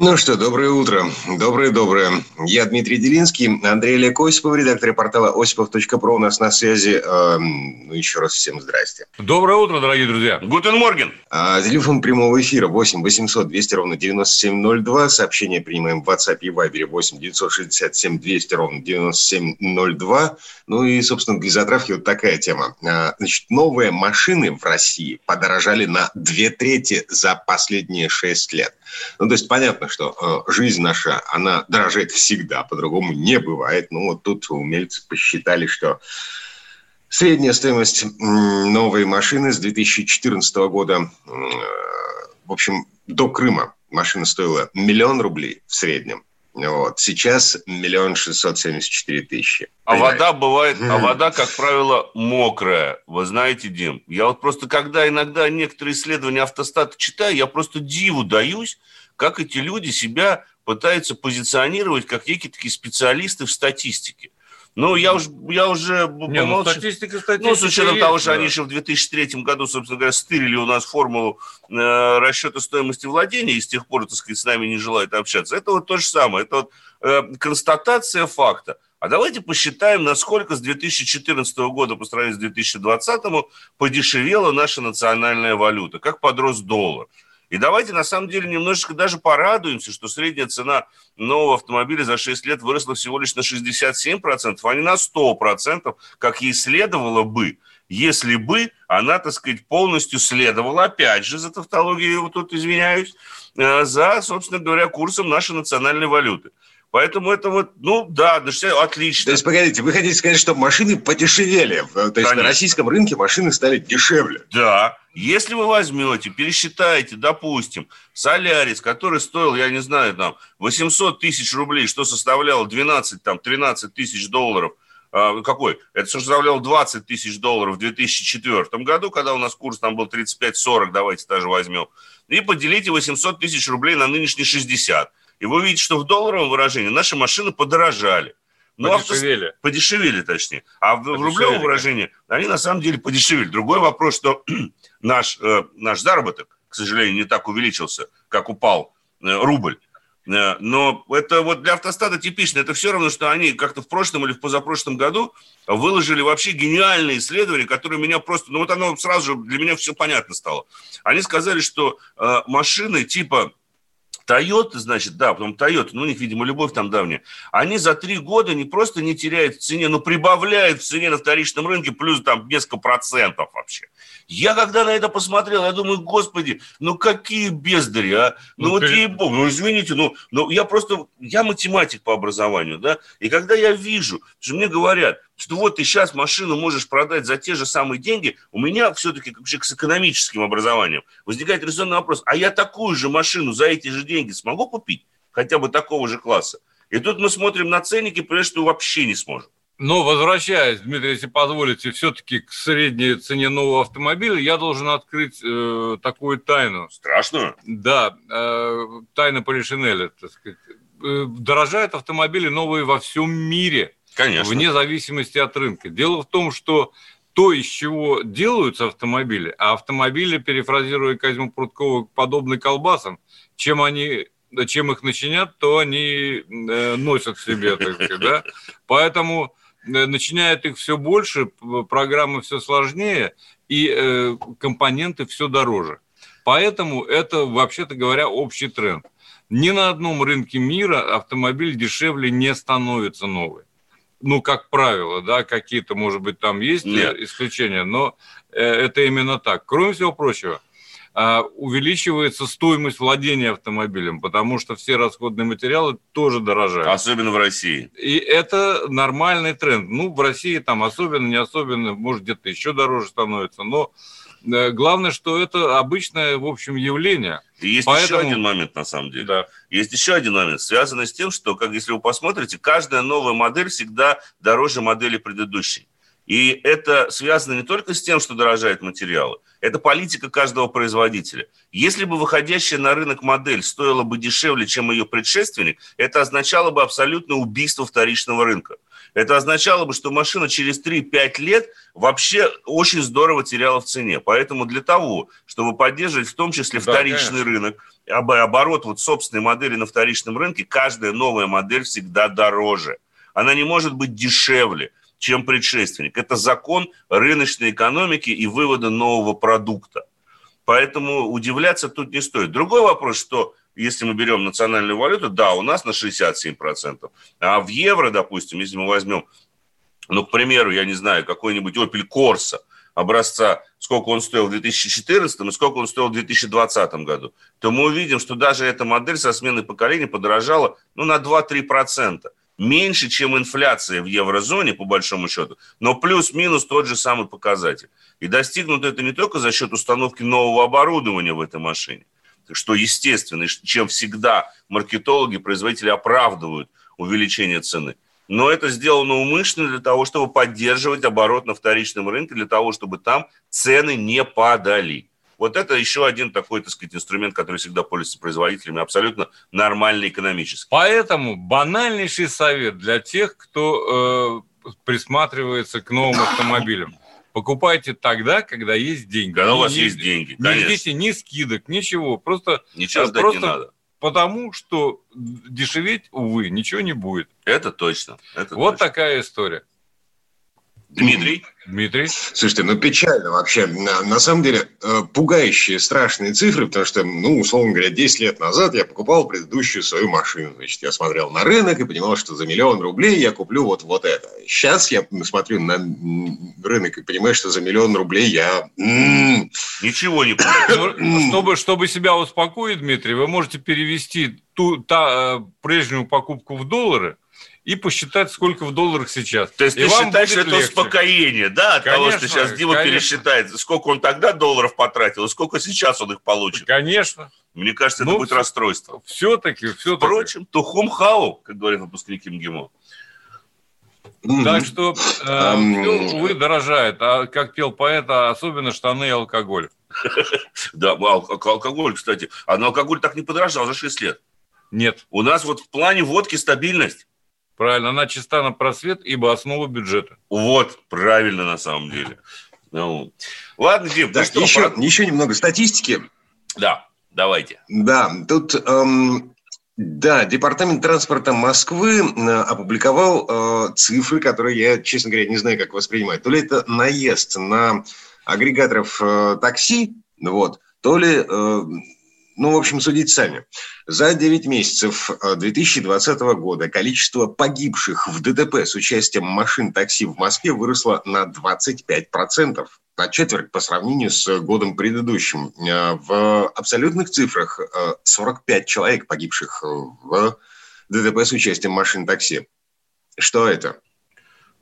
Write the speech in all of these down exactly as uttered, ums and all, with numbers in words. Ну что, доброе утро. Доброе-доброе. Я Дмитрий Делинский, Андрей Олег Осипов, редактор портала осипов точка про. У нас на связи. Ну, еще раз всем здрасте. Доброе утро, дорогие друзья. Гутен морген. А, телефон прямого эфира восемь восемьсот двести ровно девяносто семь ноль два. Сообщение принимаем в WhatsApp и Viber восемь девятьсот шестьдесят семь двести ровно девяносто семь ноль два. Ну и, собственно, для затравки вот такая тема. А, значит, новые машины в России подорожали на две трети за последние шесть лет. Ну, то есть, понятно, что э, жизнь наша, она дорожает всегда, по-другому не бывает. Ну, вот тут умельцы посчитали, что средняя стоимость новой машины с две тысячи четырнадцатого года, э, в общем, до Крыма машина стоила миллион рублей в среднем. Вот. Сейчас миллион шестьсот семьдесят четыре тысячи. А вода бывает, а вода, как правило, мокрая. Вы знаете, Дим, я вот просто, когда иногда некоторые исследования автостата читаю, я просто диву даюсь, как эти люди себя пытаются позиционировать как некие такие специалисты в статистике. Ну, я уже... Я уже Не, ну, статистика, статистика. Ну, с учетом есть, того, да. что они еще в две тысячи третьем году, собственно говоря, стырили у нас формулу э, расчета стоимости владения, и с тех пор, так сказать, с нами не желают общаться. Это вот то же самое. Это вот э, констатация факта. А давайте посчитаем, насколько с две тысячи четырнадцатого года по сравнению с две тысячи двадцатым подешевела наша национальная валюта, как подрос доллар. И давайте, на самом деле, немножечко даже порадуемся, что средняя цена нового автомобиля за шесть лет выросла всего лишь на шестьдесят семь процентов, а не на сто процентов, как ей следовало бы, если бы она, так сказать, полностью следовала, опять же, за тавтологию, я вот тут извиняюсь, за, собственно говоря, курсом нашей национальной валюты. Поэтому это вот, ну да, отлично. То есть, погодите, вы хотите сказать, что машины подешевели? То есть, Конечно. На российском рынке машины стали дешевле? Да. Если вы возьмете, пересчитаете, допустим, Солярис, который стоил, я не знаю, там, восемьсот тысяч рублей, что составляло двенадцать, там, тринадцать тысяч долларов, э, какой? Это составляло двадцать тысяч долларов в две тысячи четвёртом году, когда у нас курс там был тридцать пять сорок, давайте даже возьмем, и поделите восемьсот тысяч рублей на нынешние шестьдесят. И вы увидите, что в долларовом выражении наши машины подорожали. Ну, подешевели. Авто... Подешевели, точнее. А в, в рублевом выражении они на самом деле подешевели. Другой вопрос, что наш, э, наш заработок, к сожалению, не так увеличился, как упал э, рубль. Э, но это вот для автостата типично. Это все равно, что они как-то в прошлом или в позапрошлом году выложили вообще гениальное исследование, которое меня просто... Ну вот оно сразу же для меня все понятно стало. Они сказали, что э, машины типа... Тойота, значит, да, потом Тойота, ну, у них, видимо, любовь там давняя, они за три года не просто не теряют в цене, но прибавляют в цене на вторичном рынке плюс там несколько процентов вообще. Я когда на это посмотрел, я думаю, господи, ну какие бездари, а? Ну, ну вот ты... ей-богу, ну извините, ну, ну я просто, я математик по образованию, да, и когда я вижу, что мне говорят, что вот ты сейчас машину можешь продать за те же самые деньги, у меня все-таки вообще с экономическим образованием возникает резонный вопрос, а я такую же машину за эти же деньги смогу купить? Хотя бы такого же класса. И тут мы смотрим на ценники, понимаем, что вообще не сможем. Но возвращаясь, Дмитрий, если позволите, все-таки к средней цене нового автомобиля, я должен открыть э, такую тайну. Страшную? Да, э, тайна Полишинеля, так сказать. Дорожают автомобили новые во всем мире. Конечно. Вне зависимости от рынка. Дело в том, что то, из чего делаются автомобили, а автомобили, перефразируя Казьму Прудкову, подобны колбасам, чем, они, чем их начинят, то они э, носят в себе, так сказать, да? Поэтому э, начиняют их все больше, программы все сложнее, и э, компоненты все дороже. Поэтому это, вообще-то говоря, общий тренд. Ни на одном рынке мира автомобиль дешевле не становится новый. Ну, как правило, да, какие-то, может быть, там есть Нет. исключения, но это именно так. Кроме всего прочего, увеличивается стоимость владения автомобилем, потому что все расходные материалы тоже дорожают. Особенно в России. И это нормальный тренд. Ну, в России там особенно, не особенно, может, где-то еще дороже становится, но... Главное, что это обычное, в общем, явление. И есть Поэтому... еще один момент, на самом деле. Да. Есть еще один момент, связанный с тем, что, как если вы посмотрите, каждая новая модель всегда дороже модели предыдущей. И это связано не только с тем, что дорожают материалы. Это политика каждого производителя. Если бы выходящая на рынок модель стоила бы дешевле, чем ее предшественник, это означало бы абсолютное убийство вторичного рынка. Это означало бы, что машина через три-пять лет вообще очень здорово теряла в цене. Поэтому для того, чтобы поддерживать в том числе да, вторичный конечно. рынок, оборот вот собственной модели на вторичном рынке, каждая новая модель всегда дороже. Она не может быть дешевле, чем предшественник. Это закон рыночной экономики и вывода нового продукта. Поэтому удивляться тут не стоит. Другой вопрос, что если мы берем национальную валюту, да, у нас на шестьдесят семь процентов. А в евро, допустим, если мы возьмем, ну, к примеру, я не знаю, какой-нибудь Opel Corsa образца, сколько он стоил в две тысячи четырнадцатом и сколько он стоил в две тысячи двадцатом году, то мы увидим, что даже эта модель со сменой поколений подорожала ну, на два-три процента. Меньше, чем инфляция в еврозоне, по большому счету, но плюс-минус тот же самый показатель. И достигнуто это не только за счет установки нового оборудования в этой машине, что естественно, чем всегда маркетологи, производители оправдывают увеличение цены. Но это сделано умышленно для того, чтобы поддерживать оборот на вторичном рынке, для того, чтобы там цены не падали. Вот это еще один такой, так сказать, инструмент, который всегда пользуется производителями, абсолютно нормальный экономически. Поэтому банальнейший совет для тех, кто э, присматривается к новым автомобилям. Покупайте тогда, когда есть деньги. Когда у вас не, есть деньги, не конечно. Не ждите ни скидок, ничего. Просто, ничего ждать просто не надо. Потому что дешеветь, увы, ничего не будет. Это точно. Это вот точно. Такая история. Дмитрий? Дмитрий? Слушайте, ну печально вообще. На, на самом деле, пугающие, страшные цифры, потому что, ну, условно говоря, десять лет назад я покупал предыдущую свою машину. Значит, я смотрел на рынок и понимал, что за миллион рублей я куплю вот, вот это. Сейчас я смотрю на рынок и понимаю, что за миллион рублей я... Ничего не куплю. Чтобы, чтобы себя успокоить, Дмитрий, вы можете перевести ту, та, прежнюю покупку в доллары, и посчитать, сколько в долларах сейчас. То есть и ты считаешь, что это легче. Успокоение, да, от конечно, того, что сейчас Дима конечно. пересчитает, сколько он тогда долларов потратил, и сколько сейчас он их получит. Конечно. Мне кажется, ну, это будет расстройство. Все-таки, все-таки. Впрочем, тухом хау, как говорят выпускники МГИМО. Mm-hmm. Так что э, um... все, увы, дорожает. А как пел поэт, а особенно штаны и алкоголь. Да, алкоголь, кстати. А на алкоголь так не подорожал за шесть лет. Нет. У нас вот в плане водки стабильность. Правильно, она чиста на просвет, ибо основа бюджета. Вот, правильно на самом деле. Ну, ладно, Дим, да, ну еще, про... еще немного статистики. Да, давайте. Да, тут... Эм... Да, Департамент транспорта Москвы опубликовал э, цифры, которые я, честно говоря, не знаю, как воспринимать. То ли это наезд на агрегаторов э, такси, вот, то ли... Э, Ну, в общем, судите сами. За девять месяцев две тысячи двадцатого года количество погибших в ДТП с участием машин такси в Москве выросло на двадцать пять процентов, на четверть по сравнению с годом предыдущим. В абсолютных цифрах сорок пять человек погибших в ДТП с участием машин такси. Что это?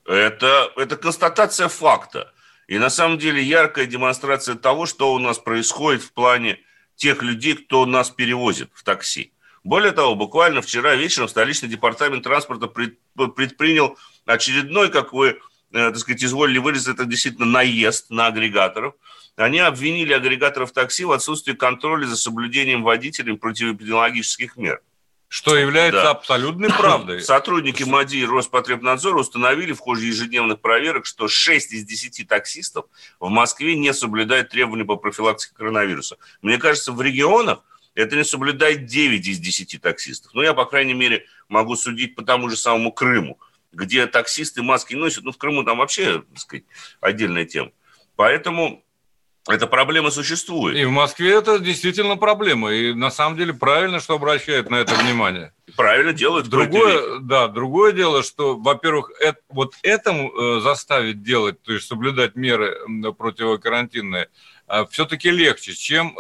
Это, это констатация факта. И на самом деле яркая демонстрация того, что у нас происходит в плане тех людей, кто нас перевозит в такси. Более того, буквально вчера вечером столичный департамент транспорта предпринял очередной, как вы, так сказать, изволили выразиться, это действительно наезд на агрегаторов. Они обвинили агрегаторов такси в отсутствии контроля за соблюдением водителем противоэпидемиологических мер. Что является да. абсолютной правдой. Сотрудники МАДИ и Роспотребнадзора установили в ходе ежедневных проверок, что шесть из десяти таксистов в Москве не соблюдают требования по профилактике коронавируса. Мне кажется, в регионах это не соблюдает девять из десяти таксистов. Но я, по крайней мере, могу судить по тому же самому Крыму, где таксисты маски носят. Ну, в Крыму там вообще, так сказать, отдельная тема. Поэтому... Эта проблема существует. И в Москве это действительно проблема. И на самом деле правильно, что обращают на это внимание. Правильно делают. Другое, да, другое дело, что, во-первых, это, вот этому заставить делать, то есть соблюдать меры противокарантинные, все-таки легче, чем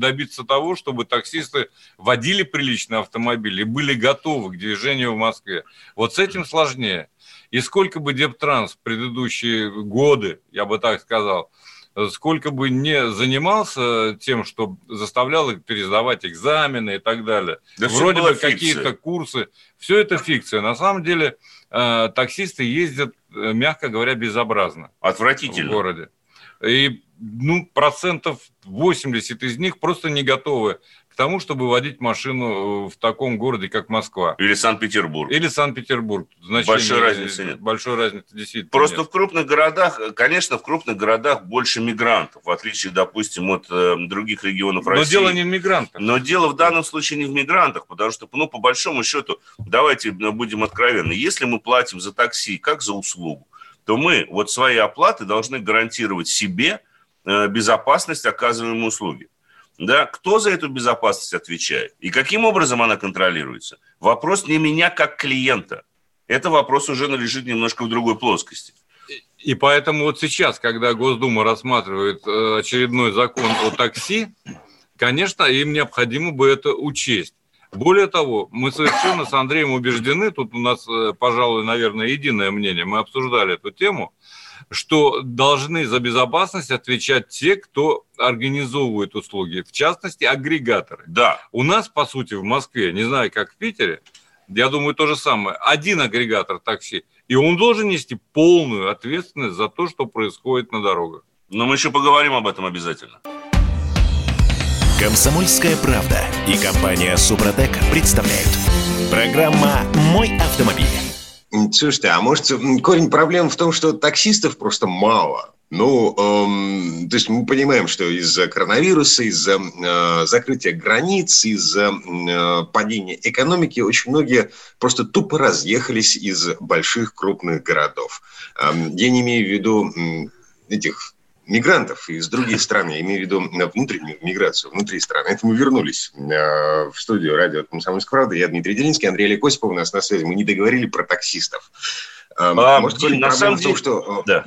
добиться того, чтобы таксисты водили прилично автомобили и были готовы к движению в Москве. Вот с этим сложнее. И сколько бы Дептранс в предыдущие годы, я бы так сказал, сколько бы не занимался тем, что заставлял их пересдавать экзамены и так далее. Да вроде бы фикция. Какие-то курсы. Все это фикция. На самом деле э, таксисты ездят, мягко говоря, безобразно. Отвратительно. В городе. И ну, процентов восемьдесят из них просто не готовы к тому, чтобы водить машину в таком городе, как Москва. Или Санкт-Петербург. Или Санкт-Петербург. Значение, большой разницы нет. Большой разницы действительно Просто нет. в крупных городах, конечно, в крупных городах больше мигрантов, в отличие, допустим, от э, других регионов России. Но дело не в мигрантах. Но дело в данном случае не в мигрантах, потому что, ну, по большому счету, давайте будем откровенны, если мы платим за такси, как за услугу, то мы вот свои оплаты должны гарантировать себе безопасность оказываемой услуги. Да? Кто за эту безопасность отвечает? И каким образом она контролируется? Вопрос не меня как клиента. Это вопрос уже лежит немножко в другой плоскости. И поэтому вот сейчас, когда Госдума рассматривает очередной закон о такси, конечно, им необходимо бы это учесть. Более того, мы совершенно с Андреем убеждены, тут у нас, пожалуй, наверное, единое мнение, мы обсуждали эту тему, что должны за безопасность отвечать те, кто организовывает услуги, в частности, агрегаторы. Да. У нас, по сути, в Москве, не знаю, как в Питере, я думаю, то же самое, один агрегатор такси, и он должен нести полную ответственность за то, что происходит на дорогах. Но мы еще поговорим об этом обязательно. «Комсомольская правда» и компания «Супротек» представляют. Программа «Мой автомобиль». Слушайте, а может, корень проблемы в том, что таксистов просто мало? Ну, эм, то есть мы понимаем, что из-за коронавируса, из-за э, закрытия границ, из-за э, падения экономики очень многие просто тупо разъехались из больших крупных городов. Эм, я не имею в виду э, этих... мигрантов из других стран, я имею в виду внутреннюю миграцию, внутри страны. Это мы вернулись в студию радио «Комсомольская правда». Я Дмитрий Делинский, Андрей Лекосипов у нас на связи. Мы не договорили про таксистов. А, Может, на проблема самом в том, деле... что да.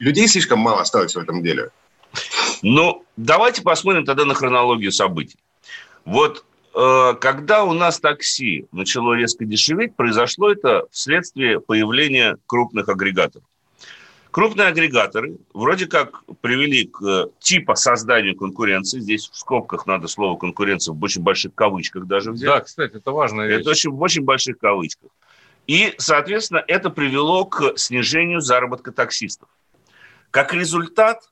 людей слишком мало осталось в этом деле? Ну, давайте посмотрим тогда на хронологию событий. Вот когда у нас такси начало резко дешеветь, произошло это вследствие появления крупных агрегаторов. Крупные агрегаторы вроде как привели к типа созданию конкуренции. Здесь в скобках надо слово «конкуренция» в очень больших кавычках даже взять. Да, кстати, это важная вещь. Это очень, в очень больших кавычках. И, соответственно, это привело к снижению заработка таксистов. Как результат,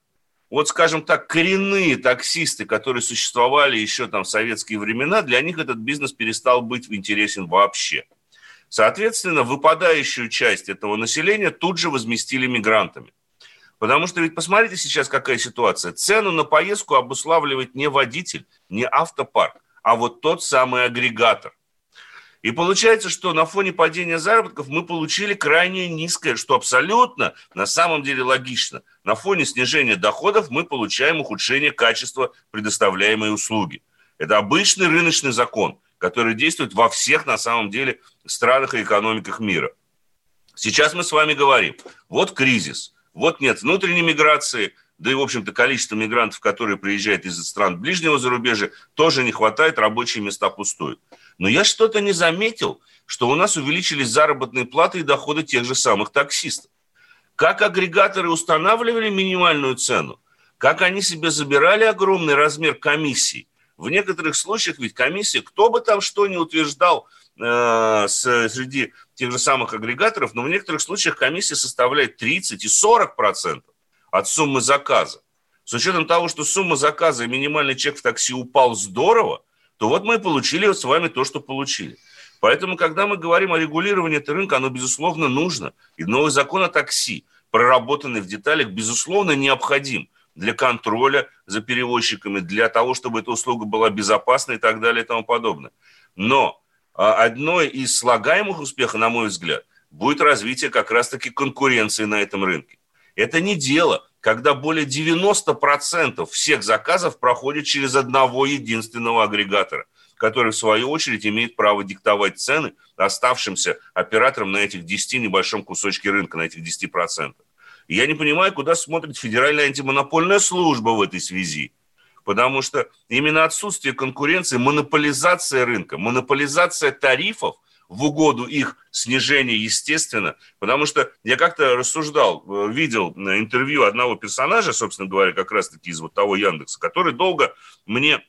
вот, скажем так, коренные таксисты, которые существовали еще там в советские времена, для них этот бизнес перестал быть интересен вообще. Соответственно, выпадающую часть этого населения тут же возместили мигрантами. Потому что ведь посмотрите сейчас, какая ситуация. Цену на поездку обуславливает не водитель, не автопарк, а вот тот самый агрегатор. И получается, что на фоне падения заработков мы получили крайне низкое, что абсолютно на самом деле логично. На фоне снижения доходов мы получаем ухудшение качества предоставляемой услуги. Это обычный рыночный закон, которые действуют во всех, на самом деле, странах и экономиках мира. Сейчас мы с вами говорим, вот кризис, вот нет внутренней миграции, да и, в общем-то, количество мигрантов, которые приезжают из стран ближнего зарубежья, тоже не хватает, рабочие места пустуют. Но я что-то не заметил, что у нас увеличились заработные платы и доходы тех же самых таксистов. Как агрегаторы устанавливали минимальную цену, как они себе забирали огромный размер комиссий. В некоторых случаях ведь комиссия, кто бы там что ни утверждал э, с, среди тех же самых агрегаторов, но в некоторых случаях комиссия составляет тридцать и сорок процентов от суммы заказа. С учетом того, что сумма заказа и минимальный чек в такси упал здорово, то вот мы и получили вот с вами то, что получили. Поэтому, когда мы говорим о регулировании этого рынка, оно, безусловно, нужно. И новый закон о такси, проработанный в деталях, безусловно, необходим. Для контроля за перевозчиками, для того, чтобы эта услуга была безопасна и так далее и тому подобное. Но одной из слагаемых успеха, на мой взгляд, будет развитие как раз-таки конкуренции на этом рынке. Это не дело, когда более девяносто процентов всех заказов проходит через одного единственного агрегатора, который, в свою очередь, имеет право диктовать цены оставшимся операторам на этих десяти небольшом кусочке рынка, на этих десяти процентах. Я не понимаю, куда смотрит Федеральная антимонопольная служба в этой связи. Потому что именно отсутствие конкуренции, монополизация рынка, монополизация тарифов в угоду их снижению, естественно, потому что я как-то рассуждал, видел интервью одного персонажа, собственно говоря, как раз-таки из вот того Яндекса, который долго мне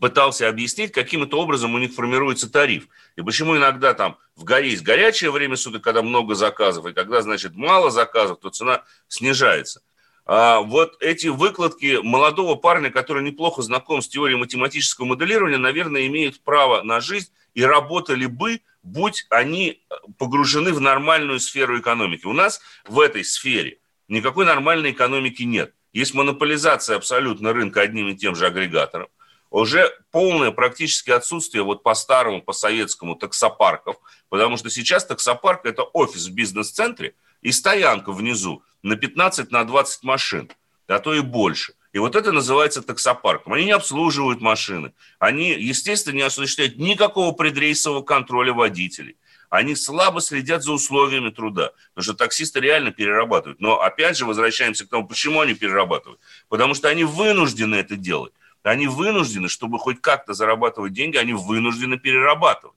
пытался объяснить, каким это образом у них формируется тариф. И почему иногда там в ГАИ есть горячее время суток, когда много заказов, и когда, значит, мало заказов, то цена снижается. А вот эти выкладки молодого парня, который неплохо знаком с теорией математического моделирования, наверное, имеет право на жизнь и работали бы, будь они погружены в нормальную сферу экономики. У нас в этой сфере никакой нормальной экономики нет. Есть монополизация абсолютно рынка одним и тем же агрегатором. Уже полное практически отсутствие вот по старому, по советскому таксопарков, потому что сейчас таксопарк – это офис в бизнес-центре и стоянка внизу на пятнадцать на двадцать машин, а то и больше. И вот это называется таксопарком. Они не обслуживают машины, они, естественно, не осуществляют никакого предрейсового контроля водителей. Они слабо следят за условиями труда, потому что таксисты реально перерабатывают. Но опять же возвращаемся к тому, почему они перерабатывают. Потому что они вынуждены это делать. Они вынуждены, чтобы хоть как-то зарабатывать деньги, они вынуждены перерабатывать.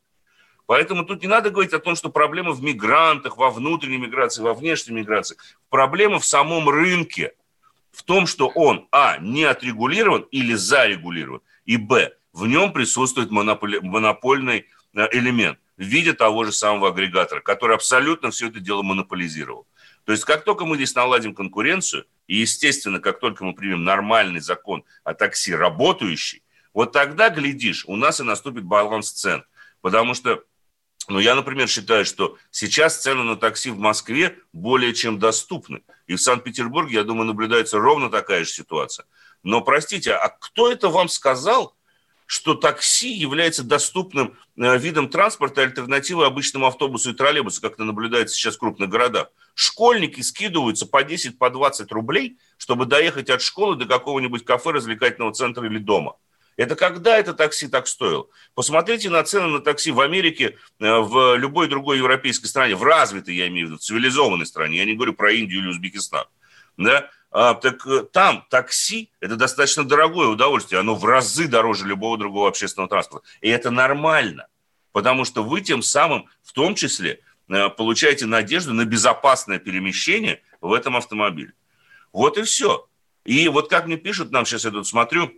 Поэтому тут не надо говорить о том, что проблема в мигрантах, во внутренней миграции, во внешней миграции. Проблема в самом рынке, в том, что он, а, не отрегулирован или зарегулирован, и, б, в нем присутствует монополи- монопольный элемент в виде того же самого агрегатора, который абсолютно все это дело монополизировал. То есть как только мы здесь наладим конкуренцию, и, естественно, как только мы примем нормальный закон о такси работающий, вот тогда, глядишь, у нас и наступит баланс цен. Потому что, ну, я, например, считаю, что сейчас цены на такси в Москве более чем доступны. И в Санкт-Петербурге, я думаю, наблюдается ровно такая же ситуация. Но, простите, а кто это вам сказал, что такси является доступным видом транспорта, альтернативой обычному автобусу и троллейбусу, как это наблюдается сейчас в крупных городах? Школьники скидываются по десять, по двадцать рублей, чтобы доехать от школы до какого-нибудь кафе, развлекательного центра или дома. Это когда это такси так стоило? Посмотрите на цены на такси в Америке, в любой другой европейской стране, в развитой, я имею в виду, в цивилизованной стране, я не говорю про Индию или Узбекистан, да? А, так там такси – это достаточно дорогое удовольствие, оно в разы дороже любого другого общественного транспорта. И это нормально, потому что вы тем самым, в том числе, получаете надежду на безопасное перемещение в этом автомобиле. Вот и все. И вот как мне пишут, нам сейчас я тут смотрю,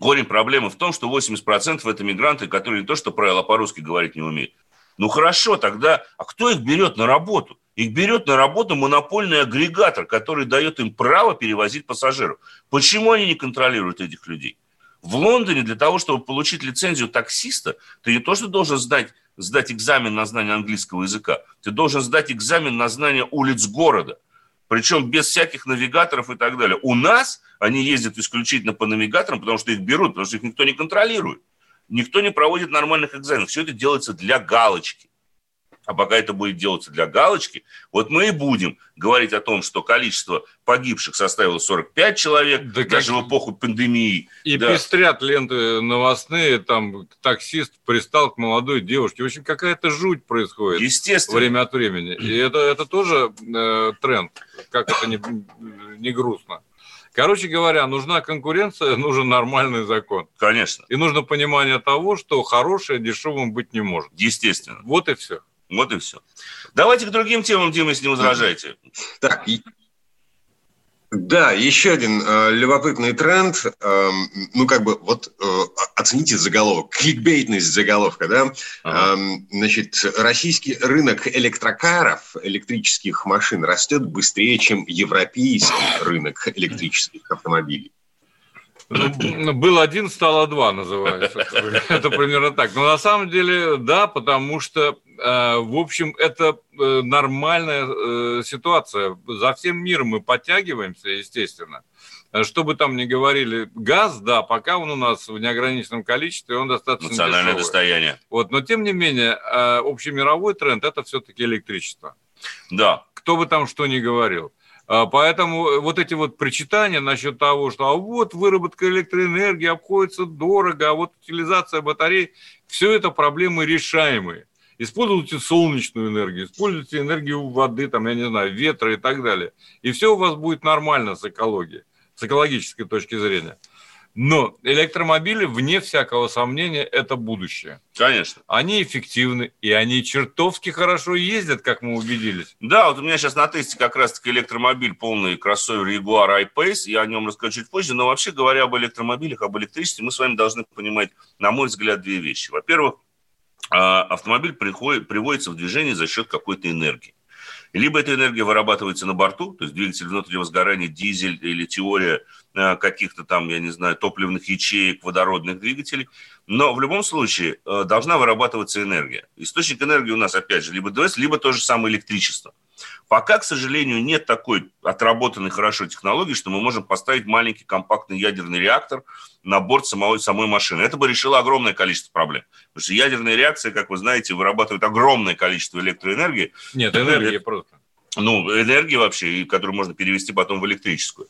корень проблемы в том, что восемьдесят процентов это мигранты, которые не то что правила по-русски говорить не умеют. Ну хорошо, тогда, а кто их берет на работу? Их берет на работу монопольный агрегатор, который дает им право перевозить пассажиров. Почему они не контролируют этих людей? В Лондоне для того, чтобы получить лицензию таксиста, ты не то что должен сдать, сдать экзамен на знание английского языка, ты должен сдать экзамен на знание улиц города. Причем без всяких навигаторов и так далее. У нас они ездят исключительно по навигаторам, потому что их берут, потому что их никто не контролирует. Никто не проводит нормальных экзаменов. Все это делается для галочки. А пока это будет делаться для галочки, вот мы и будем говорить о том, что количество погибших составило сорок пять человек, да даже как... в эпоху пандемии. И да. Пестрят ленты новостные, там таксист пристал к молодой девушке. В общем, какая-то жуть происходит. Естественно. Время от времени. И это, это тоже э, тренд, как это не, не грустно. Короче говоря, нужна конкуренция, нужен нормальный закон. Конечно. И нужно понимание того, что хорошее дешевым быть не может. Естественно. Вот и все. Вот и все. Давайте к другим темам, Дима, если не возражаете. Так, да, еще один э, любопытный тренд. Э, ну, как бы, вот э, оцените заголовок, кликбейтность заголовка, да? Ага. Э, значит, российский рынок электрокаров, электрических машин, растет быстрее, чем европейский рынок электрических автомобилей. Ну, был один, стало два, называется. Это примерно так. Но на самом деле, да, потому что, в общем, это нормальная ситуация. За всем миром мы подтягиваемся, естественно. Что бы там ни говорили, газ, да, пока он у нас в неограниченном количестве, он достаточно дешевый. Национальное достояние. Вот, но, тем не менее, общемировой тренд – это все-таки электричество. Да. Кто бы там что ни говорил. Поэтому вот эти вот причитания насчет того, что а вот выработка электроэнергии обходится дорого, а вот утилизация батарей, все это проблемы решаемые. Используйте солнечную энергию, используйте энергию воды, там, я не знаю, ветра и так далее. И все у вас будет нормально с экологией, с экологической точки зрения. Но электромобили, вне всякого сомнения, это будущее. Конечно. Они эффективны, и они чертовски хорошо ездят, как мы убедились. Да, вот у меня сейчас на тесте как раз-таки электромобиль, полный кроссовер Jaguar I-Pace, я о нем расскажу чуть позже, но вообще говоря об электромобилях, об электричестве, мы с вами должны понимать, на мой взгляд, две вещи. Во-первых, автомобиль приходит, приводится в движение за счет какой-то энергии. Либо эта энергия вырабатывается на борту, то есть двигатель внутреннего сгорания, дизель или теория каких-то там, я не знаю, топливных ячеек, водородных двигателей. Но в любом случае должна вырабатываться энергия. Источник энергии у нас, опять же, либо ДВС, либо то же самое электричество. Пока, к сожалению, нет такой отработанной хорошо технологии, что мы можем поставить маленький компактный ядерный реактор на борт самой, самой машины. Это бы решило огромное количество проблем. Потому что ядерные реакции, как вы знаете, вырабатывают огромное количество электроэнергии. Нет, энергии просто. Ну, энергии вообще, которую можно перевести потом в электрическую.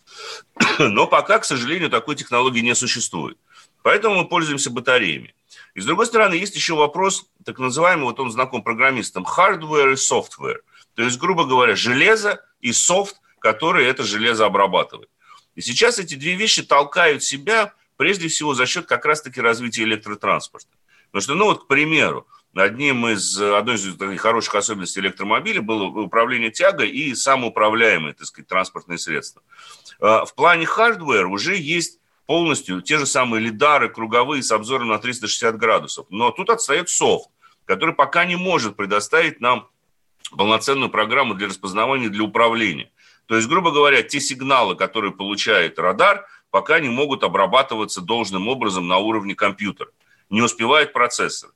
Но пока, к сожалению, такой технологии не существует. Поэтому мы пользуемся батареями. И, с другой стороны, есть еще вопрос, так называемый, вот он знаком программистам, hardware и software. То есть, грубо говоря, железо и софт, который это железо обрабатывает. И сейчас эти две вещи толкают себя, прежде всего, за счет как раз-таки развития электротранспорта. Потому что, ну вот, к примеру, одним из, одной из таких хороших особенностей электромобиля было управление тягой и самоуправляемые, так сказать, транспортные средства. В плане хардвера уже есть полностью те же самые лидары, круговые, с обзором на триста шестьдесят градусов. Но тут отстает софт, который пока не может предоставить нам полноценную программу для распознавания, для управления. То есть, грубо говоря, те сигналы, которые получает радар, пока не могут обрабатываться должным образом на уровне компьютера. Не успевает процессор.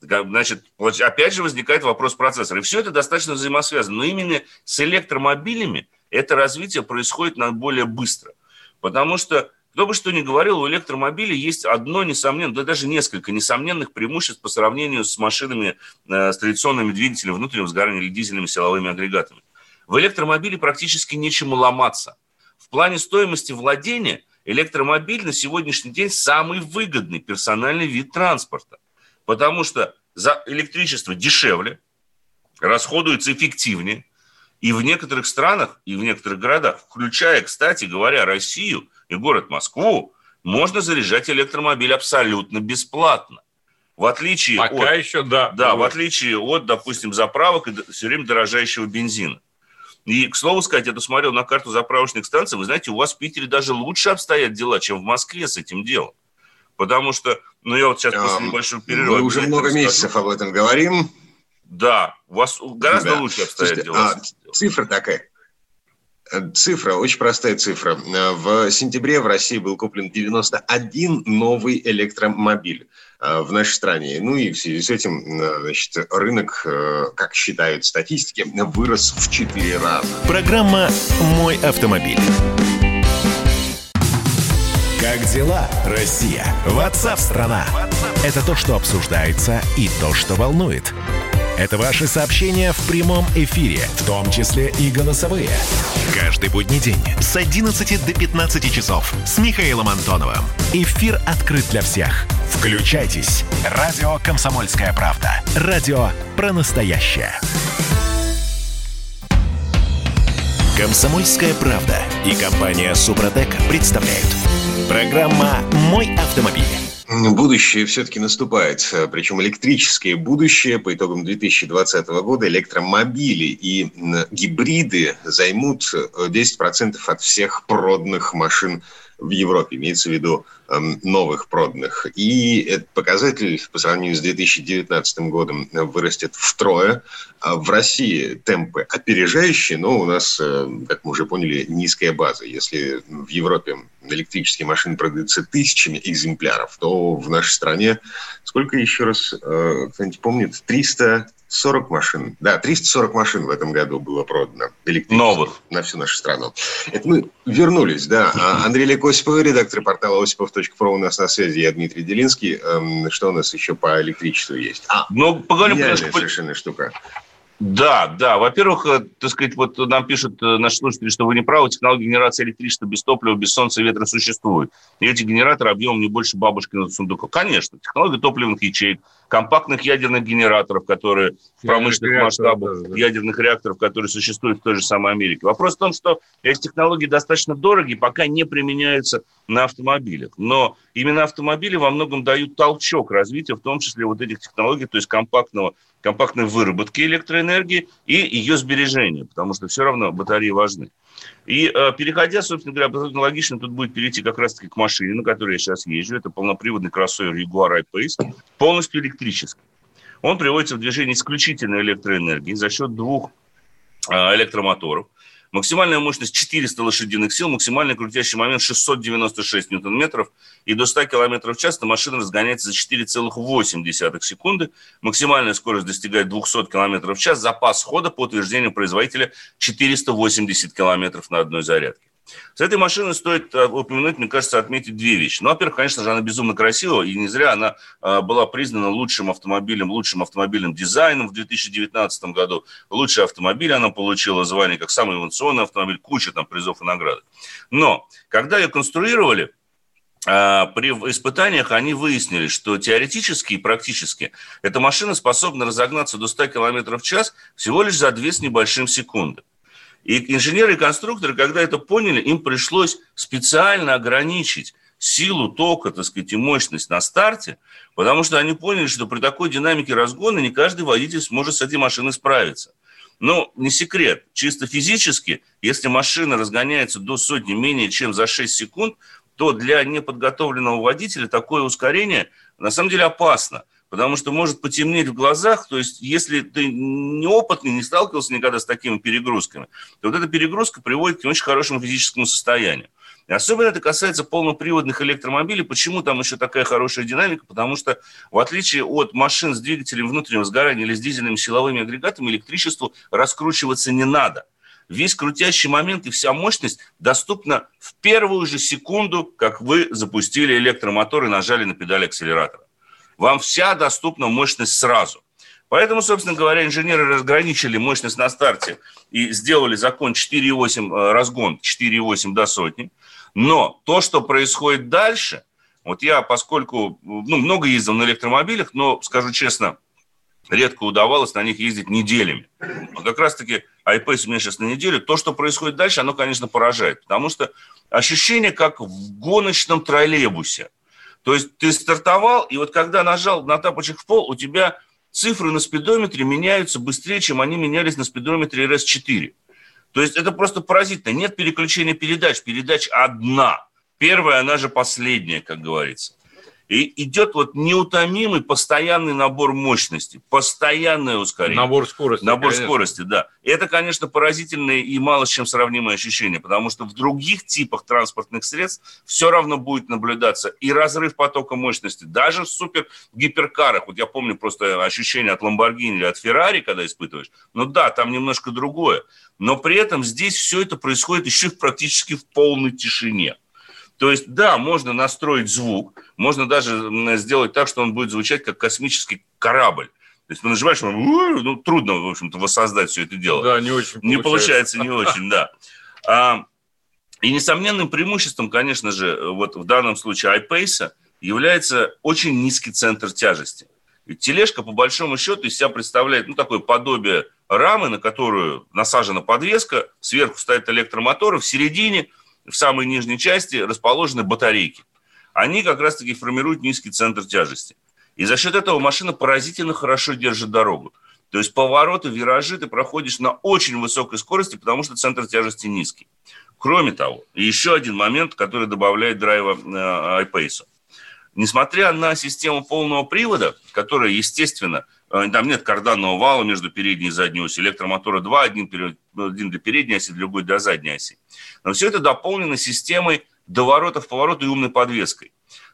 Значит, опять же возникает вопрос процессора. И все это достаточно взаимосвязано. Но именно с электромобилями это развитие происходит более быстро. Потому что, кто бы что ни говорил, у электромобиля есть одно несомненное, да даже несколько несомненных преимуществ по сравнению с машинами, с традиционными двигателями внутреннего сгорания или дизельными силовыми агрегатами. В электромобиле практически нечему ломаться. В плане стоимости владения электромобиль на сегодняшний день самый выгодный персональный вид транспорта. Потому что за электричество дешевле, расходуется эффективнее. И в некоторых странах, и в некоторых городах, включая, кстати говоря, Россию и город Москву, можно заряжать электромобиль абсолютно бесплатно. В отличие Пока от... Пока еще, да. Да, в отличие от, допустим, заправок и все время дорожающего бензина. И, к слову сказать, я досмотрел на карту заправочных станций, вы знаете, у вас в Питере даже лучше обстоят дела, чем в Москве с этим делом. Потому что, ну я вот сейчас после небольшого перерыва... Мы уже много расскажу. Месяцев об этом говорим. Да, у вас гораздо да. лучше обстоят Слушайте, дела. А, цифра такая. Цифра, очень простая цифра. В сентябре в России был куплен девяносто один новый электромобиль в нашей стране. Ну и в связи с этим, значит, рынок, как считают статистики, вырос в четыре раза. Программа «Мой автомобиль». Как дела, Россия? Ватсап-страна! Это то, что обсуждается и то, что волнует. Это ваши сообщения в прямом эфире, в том числе и голосовые. Каждый будний день с одиннадцати до пятнадцати часов с Михаилом Антоновым. Эфир открыт для всех. Включайтесь. Радио «Комсомольская правда». Радио про настоящее. «Комсомольская правда» и компания «Супротек» представляют. Программа «Мой автомобиль». Будущее все-таки наступает, причем электрическое будущее. По итогам две тысячи двадцатого года электромобили и гибриды займут десять процентов от всех проданных машин в Европе, имеется в виду новых проданных. И этот показатель по сравнению с две тысячи девятнадцатым годом вырастет втрое. В России темпы опережающие, но у нас, как мы уже поняли, низкая база. Если в Европе электрические машины продаются тысячами экземпляров, то в нашей стране, сколько еще раз, кто-нибудь помнит, триста сорок машин. Да, триста сорок машин в этом году было продано. Новых. На всю нашу страну. Это мы вернулись, да. Андрей Олег Осипов, редактор портала осипов точка ру у нас на связи. Я Дмитрий Делинский. Что у нас еще по электричеству есть? А, ну, поговорим, конечно, совершенно штука. Да, да. Во-первых, так сказать, вот нам пишут наши слушатели, что вы не правы, технология генерации электричества без топлива, без солнца и ветра существует. И эти генераторы объемом не больше бабушкиного сундука. Конечно, технология топливных ячеек, компактных ядерных генераторов, которые в промышленных масштабах, да, да. ядерных реакторов, которые существуют в той же самой Америке. Вопрос в том, что эти технологии достаточно дороги, пока не применяются на автомобилях. Но именно автомобили во многом дают толчок развитию, в том числе вот этих технологий, то есть компактного, компактной выработки электроэнергии и ее сбережения, потому что все равно батареи важны. И э, переходя, собственно говоря, абсолютно логично тут будет перейти как раз-таки к машине, на которой я сейчас езжу. Это полноприводный кроссовер Jaguar I-Pace, полностью электрический. Он приводится в движение исключительно электроэнергией за счет двух э, электромоторов. Максимальная мощность четыреста лошадиных сил, максимальный крутящий момент шестьсот девяносто шесть ньютон-метров. И до сто км в час машина разгоняется за четыре целых восемь десятых секунды. Максимальная скорость достигает двухсот км в час. Запас хода, по утверждению производителя, четыреста восемьдесят км на одной зарядке. С этой машиной стоит упомянуть, мне кажется, отметить две вещи. Ну, во-первых, конечно же, она безумно красивая, и не зря она была признана лучшим автомобилем, лучшим автомобильным дизайном в две тысячи девятнадцатом году. Лучший автомобиль, она получила звание как самый инновационный автомобиль, куча там призов и наград. Но когда ее конструировали, при испытаниях они выяснили, что теоретически и практически эта машина способна разогнаться до ста км в час всего лишь за две с небольшим секунды. И инженеры и конструкторы, когда это поняли, им пришлось специально ограничить силу тока, так сказать, и мощность на старте, потому что они поняли, что при такой динамике разгона не каждый водитель сможет с этой машиной справиться. Но не секрет, чисто физически, если машина разгоняется до сотни менее чем за шесть секунд, то для неподготовленного водителя такое ускорение на самом деле опасно. Потому что может потемнеть в глазах, то есть если ты неопытный, не сталкивался никогда с такими перегрузками, то вот эта перегрузка приводит к не очень хорошему физическому состоянию. И особенно это касается полноприводных электромобилей. Почему там еще такая хорошая динамика? Потому что, в отличие от машин с двигателем внутреннего сгорания или с дизельными силовыми агрегатами, электричеству раскручиваться не надо. Весь крутящий момент и вся мощность доступна в первую же секунду, как вы запустили электромотор и нажали на педаль акселератора. Вам вся доступна мощность сразу. Поэтому, собственно говоря, инженеры разграничили мощность на старте и сделали закон четыре целых восемь десятых, разгон четыре целых восемь десятых до сотни. Но то, что происходит дальше, вот я, поскольку ну, много ездил на электромобилях, но, скажу честно, редко удавалось на них ездить неделями. Вот как раз-таки I-Pace у меня сейчас на неделю. То, что происходит дальше, оно, конечно, поражает. Потому что ощущение, как в гоночном троллейбусе. То есть ты стартовал, и вот когда нажал на тапочек в пол, у тебя цифры на спидометре меняются быстрее, чем они менялись на спидометре эр эс четыре. То есть это просто поразительно. Нет переключения передач. Передач одна. Первая, она же последняя, как говорится. И идет вот неутомимый постоянный набор мощности, постоянное ускорение. Набор скорости. Набор конечно. скорости, да. Это, конечно, поразительное и мало с чем сравнимое ощущение, потому что в других типах транспортных средств все равно будет наблюдаться и разрыв потока мощности, даже в супер-гиперкарах. Вот я помню просто ощущение от Lamborghini или от Ferrari, когда испытываешь. Ну да, там немножко другое. Но при этом здесь все это происходит еще практически в полной тишине. То есть, да, можно настроить звук, можно даже сделать так, что он будет звучать как космический корабль. То есть, ты нажимаешь, ну, трудно, в общем-то, воссоздать все это дело. Да, не очень получается. Не получается, не очень, да. И несомненным преимуществом, конечно же, вот в данном случае I-Pace является очень низкий центр тяжести. Ведь тележка, по большому счету, из себя представляет, ну, такое подобие рамы, на которую насажена подвеска, сверху стоят электромоторы, в середине... в самой нижней части расположены батарейки. Они как раз-таки формируют низкий центр тяжести. И за счет этого машина поразительно хорошо держит дорогу. То есть повороты, виражи ты проходишь на очень высокой скорости, потому что центр тяжести низкий. Кроме того, еще один момент, который добавляет драйва I-Pace. Несмотря на систему полного привода, которая, естественно, там нет карданного вала между передней и задней осью, электромотора два, один, перед, один для передней оси, другой для задней оси. Но все это дополнено системой доворотов, поворотов и умной подвеской.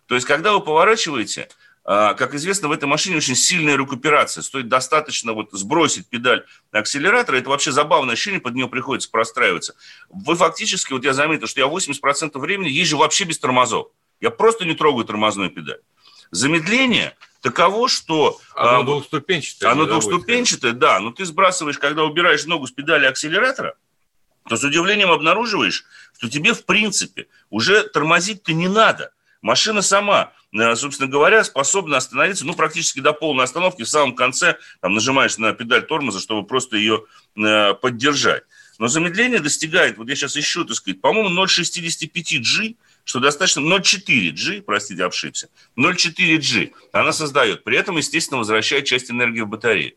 То есть, когда вы поворачиваете, как известно, в этой машине очень сильная рекуперация. Стоит достаточно вот сбросить педаль акселератора, это вообще забавное ощущение, под нее приходится простраиваться. Вы фактически, вот я заметил, что я восемьдесят процентов времени езжу вообще без тормозов. Я просто не трогаю тормозную педаль. Замедление таково, что... Оно двухступенчатое. Оно двухступенчатое, да. Но ты сбрасываешь, когда убираешь ногу с педали акселератора, то с удивлением обнаруживаешь, что тебе, в принципе, уже тормозить-то не надо. Машина сама собственно говоря, способна остановиться, ну, практически до полной остановки. В самом конце там нажимаешь на педаль тормоза, чтобы просто ее поддержать. Но замедление достигает, вот я сейчас ищу, так сказать, по-моему, ноль целых шестьдесят пять сотых джи, что достаточно ноль целых четыре джи, простите, обшибся, ноль целых четыре джи она создает, при этом, естественно, возвращает часть энергии в батарею.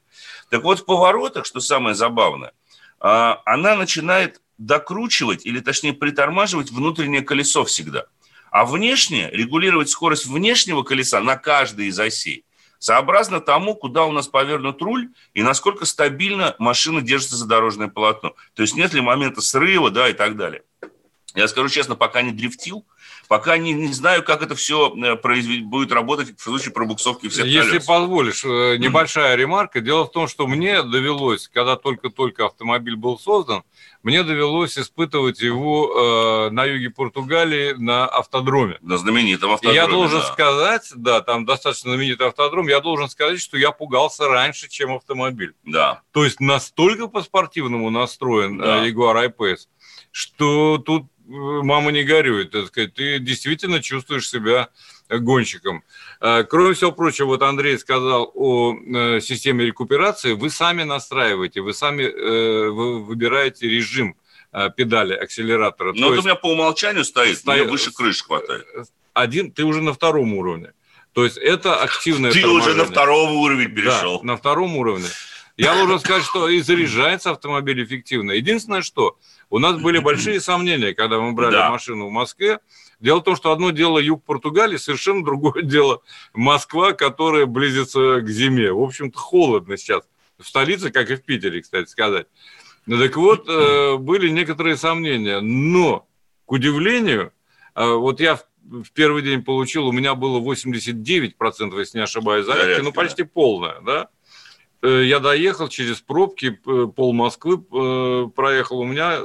Так вот, в поворотах, что самое забавное, она начинает докручивать, или точнее притормаживать внутреннее колесо всегда, а внешнее, регулировать скорость внешнего колеса на каждой из осей, сообразно тому, куда у нас повернут руль и насколько стабильно машина держится за дорожное полотно. То есть нет ли момента срыва, да, и так далее. Я скажу честно, пока не дрифтил, пока не, не знаю, как это все будет работать в случае пробуксовки всех колес. Если позволишь, небольшая ремарка. Дело в том, что мне довелось, когда только-только автомобиль был создан, мне довелось испытывать его э, на юге Португалии на автодроме. На знаменитом автодроме. И я должен да. сказать, да, там достаточно знаменитый автодром, я должен сказать, что я пугался раньше, чем автомобиль. Да. То есть настолько по-спортивному настроен да. Jaguar I-Pace, что тут мама не горюет, так сказать, ты действительно чувствуешь себя гонщиком. Кроме всего прочего, вот Андрей сказал о системе рекуперации, вы сами настраиваете, вы сами выбираете режим педали акселератора. Но это у меня по умолчанию стоит, стоит мне выше крыши хватает. Один, ты уже на втором уровне, то есть это активное ты торможение. Уже на втором уровне перешел. Да, на втором уровне. Я должен сказать, что и заряжается автомобиль эффективно. Единственное, что у нас были большие сомнения, когда мы брали да. машину в Москве. Дело в том, что одно дело юг Португалии, совершенно другое дело Москва, которая близится к зиме. В общем-то, холодно сейчас в столице, как и в Питере, кстати сказать. Так вот, были некоторые сомнения. Но, к удивлению, вот я в первый день получил, у меня было восемьдесят девять процентов, если не ошибаюсь, зарядки, ну почти да. полная, да? Я доехал через пробки, пол Москвы проехал, у меня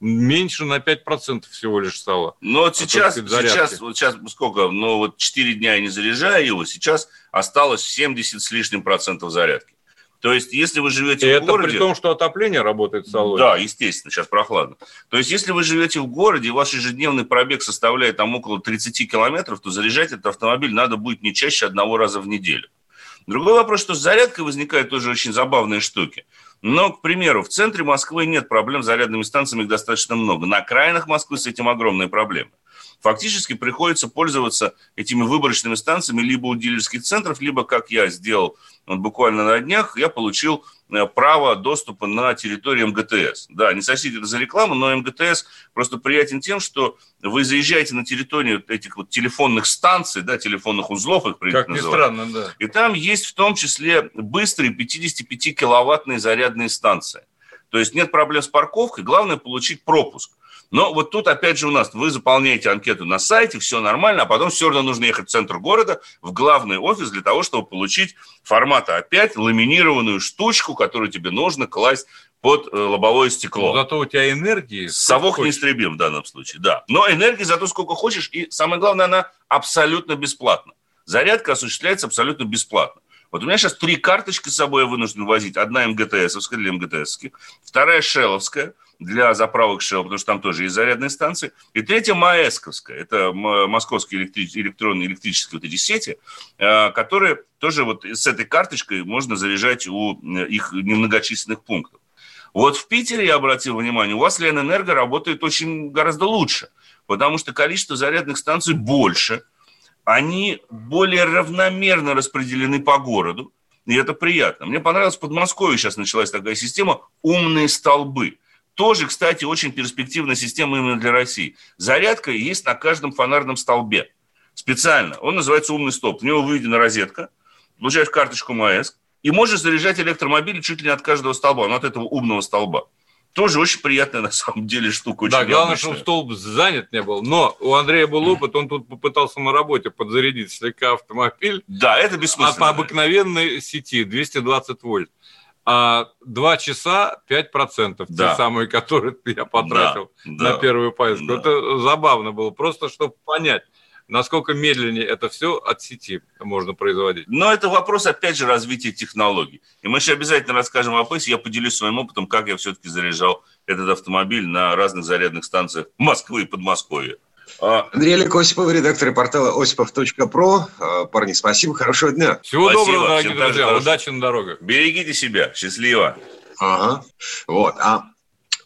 меньше на пять процентов всего лишь стало. Но вот сейчас, сейчас, вот сейчас сколько, ну вот четыре дня я не заряжаю его, сейчас осталось семьдесят с лишним процентов зарядки. То есть, если вы живете и в это городе... это при том, что отопление работает в салоне. Да, естественно, сейчас прохладно. То есть, если вы живете в городе, и ваш ежедневный пробег составляет там около тридцать километров, то заряжать этот автомобиль надо будет не чаще одного раза в неделю. Другой вопрос, что с зарядкой возникают тоже очень забавные штуки. Но, к примеру, в центре Москвы нет проблем с зарядными станциями, их достаточно много. На окраинах Москвы с этим огромные проблемы. Фактически приходится пользоваться этими выборочными станциями либо у дилерских центров, либо, как я сделал вот буквально на днях, я получил право доступа на территорию МГТС. Да, не сочтите это за рекламу, но МГТС просто приятен тем, что вы заезжаете на территорию этих вот телефонных станций, да, телефонных узлов, их принято называть. Как ни странно, да. И там есть в том числе быстрые пятидесятипятикиловаттные зарядные станции. То есть нет проблем с парковкой, главное получить пропуск. Но вот тут, опять же, у нас вы заполняете анкету на сайте, все нормально, а потом все равно нужно ехать в центр города, в главный офис для того, чтобы получить формата А пять, ламинированную штучку, которую тебе нужно класть под лобовое стекло. Но зато у тебя энергии... Совок неистребим в данном случае, да. Но энергии зато сколько хочешь, и самое главное, она абсолютно бесплатна. Зарядка осуществляется абсолютно бесплатно. Вот у меня сейчас три карточки с собой я вынужден возить. Одна МГТСовская для МГТСовских, вторая шелловская для заправок Shell, потому что там тоже есть зарядные станции, и третья маэсковская. Это московские электри- электронные электрические вот эти сети, которые тоже вот с этой карточкой можно заряжать у их немногочисленных пунктов. Вот в Питере, я обратил внимание, у вас Ленэнерго работает очень гораздо лучше, потому что количество зарядных станций больше, они более равномерно распределены по городу, и это приятно. Мне понравилось, в Подмосковье сейчас началась такая система «Умные столбы». Тоже, кстати, очень перспективная система именно для России. Зарядка есть на каждом фонарном столбе. Специально. Он называется «Умный столб». В него выведена розетка, получаешь карточку МАЭС, и можешь заряжать электромобили чуть ли не от каждого столба, но от этого умного столба. Тоже очень приятная, на самом деле, штука. Да, главное, чтобы столб занят не был. Но у Андрея был опыт, он тут попытался на работе подзарядить слегка автомобиль. Да, это бессмысленно. От обыкновенной сети, двести двадцать вольт. А два часа пять процентов, да. Те самые, которые я потратил да, на да, первую поездку. Да. Это забавно было, просто чтобы понять, насколько медленнее это все от сети можно производить. Но это вопрос, опять же, развития технологий. И мы еще обязательно расскажем о ПЭСе. Я поделюсь своим опытом, как я все-таки заряжал этот автомобиль на разных зарядных станциях Москвы и Подмосковья. Андрей Олег Осипов, редактор портала осипов точка про. Парни, спасибо, хорошего дня. Всего спасибо. Доброго, дорогие всем друзья, удачи на дорогах. Берегите себя, счастливо. Ага, вот, а...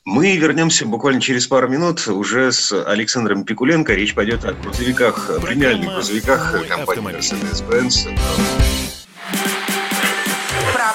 Мы вернемся буквально через пару минут уже с Александром Пикуленко. Речь пойдет о грузовиках, о премиальных грузовиках компании Mercedes-Benz. Про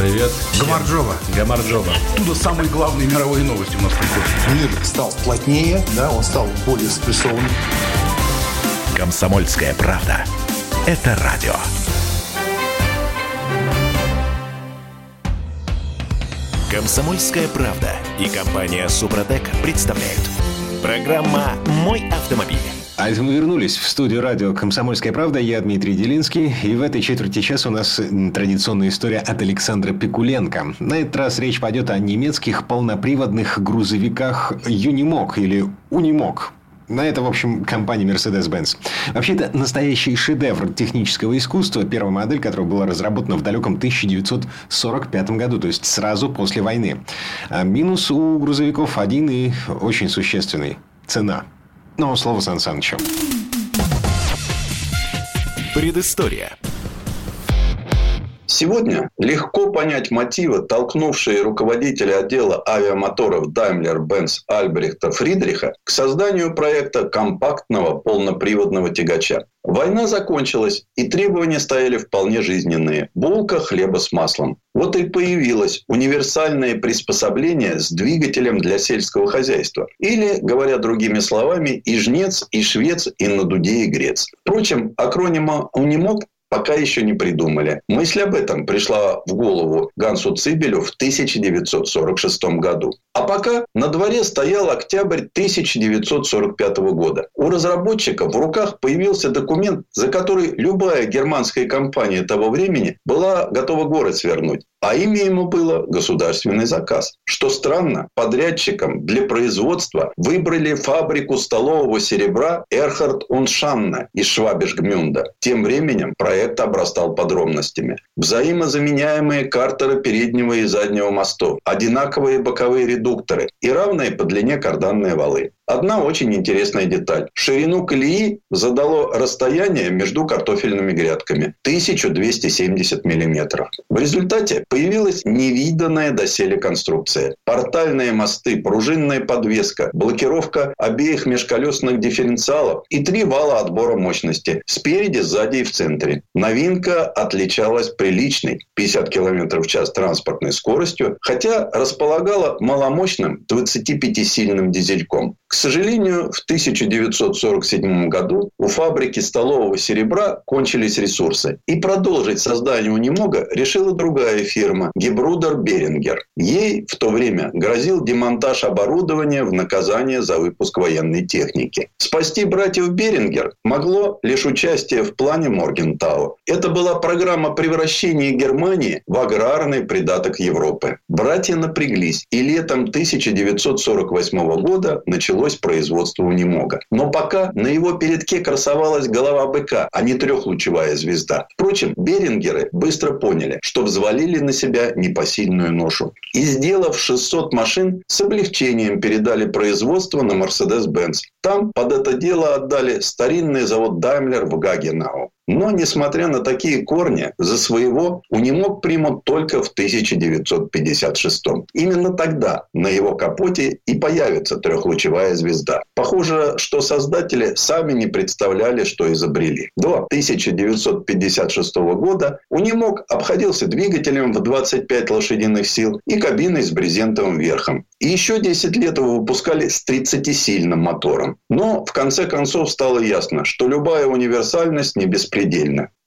Привет. Гамарджоба. Гамарджоба. Оттуда самые главные мировые новости у нас приходят. Мир стал плотнее, да, он стал более спрессованным. «Комсомольская правда» – это радио. «Комсомольская правда» и компания «Супротек» представляют. Программа «Мой автомобиль». А это мы вернулись в студию радио «Комсомольская правда». Я Дмитрий Делинский. И в этой четверти часа у нас традиционная история от Александра Пикуленко. На этот раз речь пойдет о немецких полноприводных грузовиках «Юнимог» или «Унимог». На это, в общем, компания Mercedes-Benz. Вообще, это настоящий шедевр технического искусства. Первая модель, которая была разработана в далеком тысяча девятьсот сорок пятом году, то есть сразу после войны. А минус у грузовиков один и очень существенный – цена. Но слово Сан Санычу. Предыстория. Сегодня легко понять мотивы, толкнувшие руководителя отдела авиамоторов Daimler-Benz Альбрехта Фридриха к созданию проекта компактного полноприводного тягача. Война закончилась, и требования стояли вполне жизненные – булка хлеба с маслом. Вот и появилось универсальное приспособление с двигателем для сельского хозяйства. Или, говоря другими словами, и жнец, и швец, и на дуде, и грец. Впрочем, акронима «Унимог» пока еще не придумали. Мысль об этом пришла в голову Гансу Цибелю в тысяча девятьсот сорок шестом году. А пока на дворе стоял октябрь тысяча девятьсот сорок пятого года. У разработчика в руках появился документ, за который любая германская компания того времени была готова город свернуть. А имя ему было государственный заказ. Что странно, подрядчиком для производства выбрали фабрику столового серебра Эрхард und Schanna из Швабиш-Гмюнда. Тем временем проект обрастал подробностями. Взаимозаменяемые картеры переднего и заднего мостов, одинаковые боковые редукторы и равные по длине карданные валы. Одна очень интересная деталь. Ширину колеи задало расстояние между картофельными грядками – тысяча двести семьдесят миллиметров. В результате появилась невиданная доселе конструкция. Портальные мосты, пружинная подвеска, блокировка обеих межколесных дифференциалов и три вала отбора мощности – спереди, сзади и в центре. Новинка отличалась приличной – пятьдесят км в час транспортной скоростью, хотя располагала маломощным двадцатипятисильным дизельком. К сожалению, в тысяча девятьсот сорок седьмом году у фабрики столового серебра кончились ресурсы. И продолжить создание «Унимога» решила другая фирма – Гебрудер Берингер. Ей в то время грозил демонтаж оборудования в наказание за выпуск военной техники. Спасти братьев Берингер могло лишь участие в плане Моргентау. Это была программа превращения Германии в аграрный придаток Европы. Братья напряглись, и летом тысяча девятьсот сорок восьмого года началось производство «Унимога». Но пока на его передке красовалась голова быка, а не трехлучевая звезда. Впрочем, берингеры быстро поняли, что взвалили на себя непосильную ношу. И, сделав шестьсот машин, с облегчением передали производство на Mercedes-Benz. Там под это дело отдали старинный завод Daimler в Гагенау. Но, несмотря на такие корни, за своего «Унимог» примут только в тысяча девятьсот пятьдесят шестом. Именно тогда на его капоте и появится трехлучевая звезда. Похоже, что создатели сами не представляли, что изобрели. До тысяча девятьсот пятьдесят шестого года «Унимог» обходился двигателем в двадцать пять лошадиных сил и кабиной с брезентовым верхом. И еще десять лет его выпускали с тридцатисильным мотором. Но, в конце концов, стало ясно, что любая универсальность не беспредельна.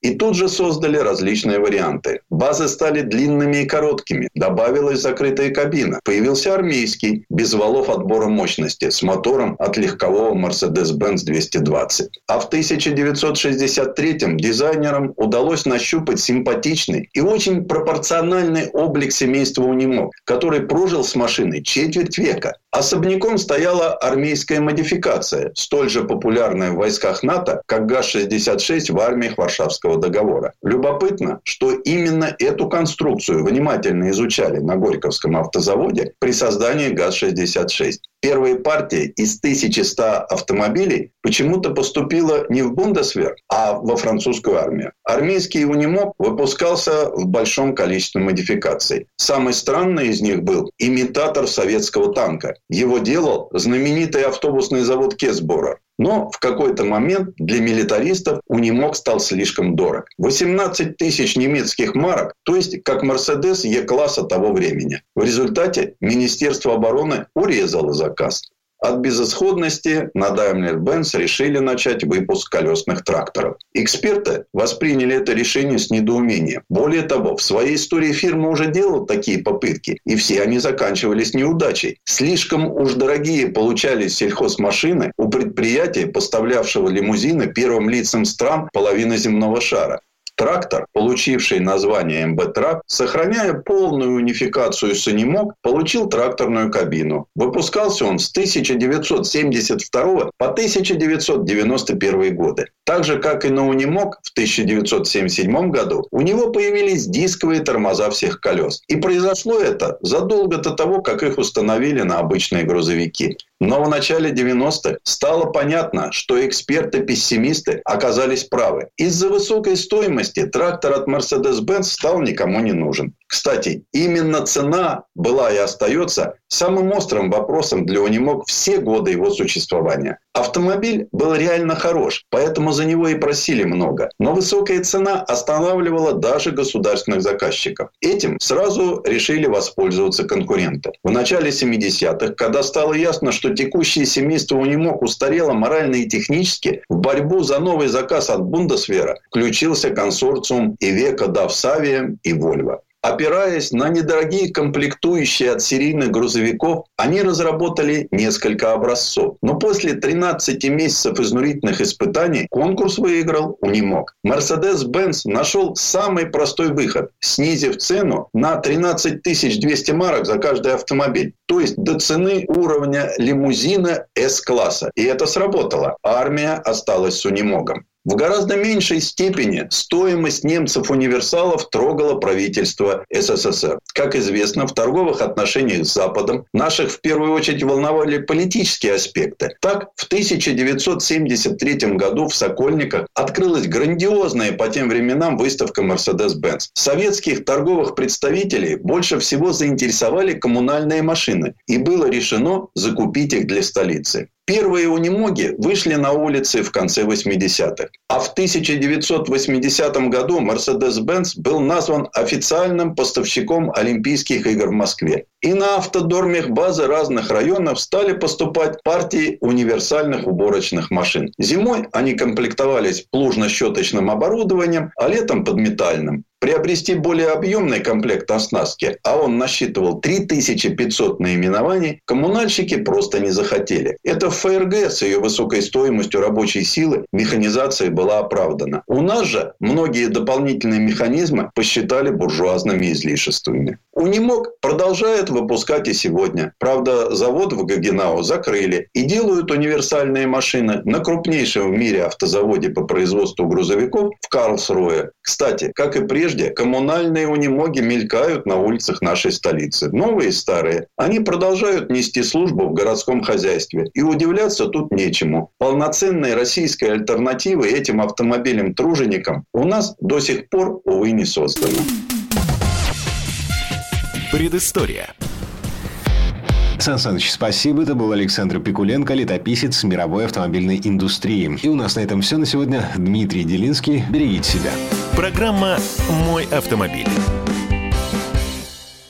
И тут же создали различные варианты. Базы стали длинными и короткими. Добавилась закрытая кабина. Появился армейский, без валов отбора мощности, с мотором от легкового Mercedes-Benz двести двадцать. А в тысяча девятьсот шестьдесят третьем дизайнерам удалось нащупать симпатичный и очень пропорциональный облик семейства Унимо, который прожил с машиной четверть века. Особняком стояла армейская модификация, столь же популярная в войсках НАТО, как ГАЗ шестьдесят шесть в армиях Варшавского договора. Любопытно, что именно эту конструкцию внимательно изучали на Горьковском автозаводе при создании ГАЗ шестьдесят шесть. Первая партия из тысячи ста автомобилей почему-то поступила не в Бундесвер, а во французскую армию. Армейский Унимо выпускался в большом количестве модификаций. Самый странный из них был имитатор советского танка. Его делал знаменитый автобусный завод Кесбора. Но в какой-то момент для милитаристов Унимок стал слишком дорог. восемнадцать тысяч немецких марок, то есть как Мерседес Е-класса того времени. В результате Министерство обороны урезало заказ. От безысходности на Daimler-Benz решили начать выпуск колесных тракторов. Эксперты восприняли это решение с недоумением. Более того, в своей истории фирма уже делала такие попытки, и все они заканчивались неудачей. Слишком уж дорогие получались сельхозмашины у предприятия, поставлявшего лимузины первым лицам стран половины земного шара. Трактор, получивший название эм бэ трак, сохраняя полную унификацию с Унимок, получил тракторную кабину. Выпускался он с тысяча девятьсот семьдесят второго по тысяча девятьсот девяносто первый годы. Так же, как и на Унимок, в тысяча девятьсот семьдесят седьмом году у него появились дисковые тормоза всех колес. И произошло это задолго до того, как их установили на обычные грузовики. Но в начале девяностых стало понятно, что эксперты-пессимисты оказались правы. Из-за высокой стоимости трактор от Mercedes-Benz стал никому не нужен. Кстати, именно цена была и остается самым острым вопросом для Унимок все годы его существования. Автомобиль был реально хорош, поэтому за него и просили много. Но высокая цена останавливала даже государственных заказчиков. Этим сразу решили воспользоваться конкуренты. В начале семидесятых, когда стало ясно, что текущее семейство Унимок устарело морально и технически, в борьбу за новый заказ от Бундесвера включился консорциум Iveco, DAF Savia и Volvo. Опираясь на недорогие комплектующие от серийных грузовиков, они разработали несколько образцов. Но после тринадцати месяцев изнурительных испытаний конкурс выиграл Унимок. Mercedes-Benz нашел самый простой выход, снизив цену на тринадцать тысяч двести марок за каждый автомобиль. То есть до цены уровня лимузина С-класса. И это сработало. Армия осталась с Унимоком. В гораздо меньшей степени стоимость немцев-универсалов трогала правительство эс эс эс эр. Как известно, в торговых отношениях с Западом наших в первую очередь волновали политические аспекты. Так, в тысяча девятьсот семьдесят третьем году в Сокольниках открылась грандиозная по тем временам выставка Mercedes-Benz. Советских торговых представителей больше всего заинтересовали коммунальные машины, и было решено закупить их для столицы. Первые унимоги вышли на улицы в конце восьмидесятых. А в тысяча девятьсот восьмидесятом году Mercedes-Benz был назван официальным поставщиком Олимпийских игр в Москве. И на автодормехбазы разных районов стали поступать партии универсальных уборочных машин. Зимой они комплектовались плужно-щеточным оборудованием, а летом подметальным. Приобрести более объемный комплект оснастки, а он насчитывал три тысячи пятьсот наименований, коммунальщики просто не захотели. Это в ФРГ с ее высокой стоимостью рабочей силы механизация была оправдана. У нас же многие дополнительные механизмы посчитали буржуазными излишествами. Унимок продолжает выпускать и сегодня. Правда, завод в Гагенау закрыли и делают универсальные машины на крупнейшем в мире автозаводе по производству грузовиков в Карлсруэ. Кстати, как и прежде, коммунальные унимоги мелькают на улицах нашей столицы. Новые и старые. Они продолжают нести службу в городском хозяйстве. И удивляться тут нечему. Полноценной российской альтернативы этим автомобилям-труженикам у нас до сих пор, увы, не создано. Предыстория. Сан Саныч, спасибо. Это был Александр Пикуленко, летописец мировой автомобильной индустрии. И у нас на этом все на сегодня. Дмитрий Делинский. Берегите себя. Программа «Мой автомобиль».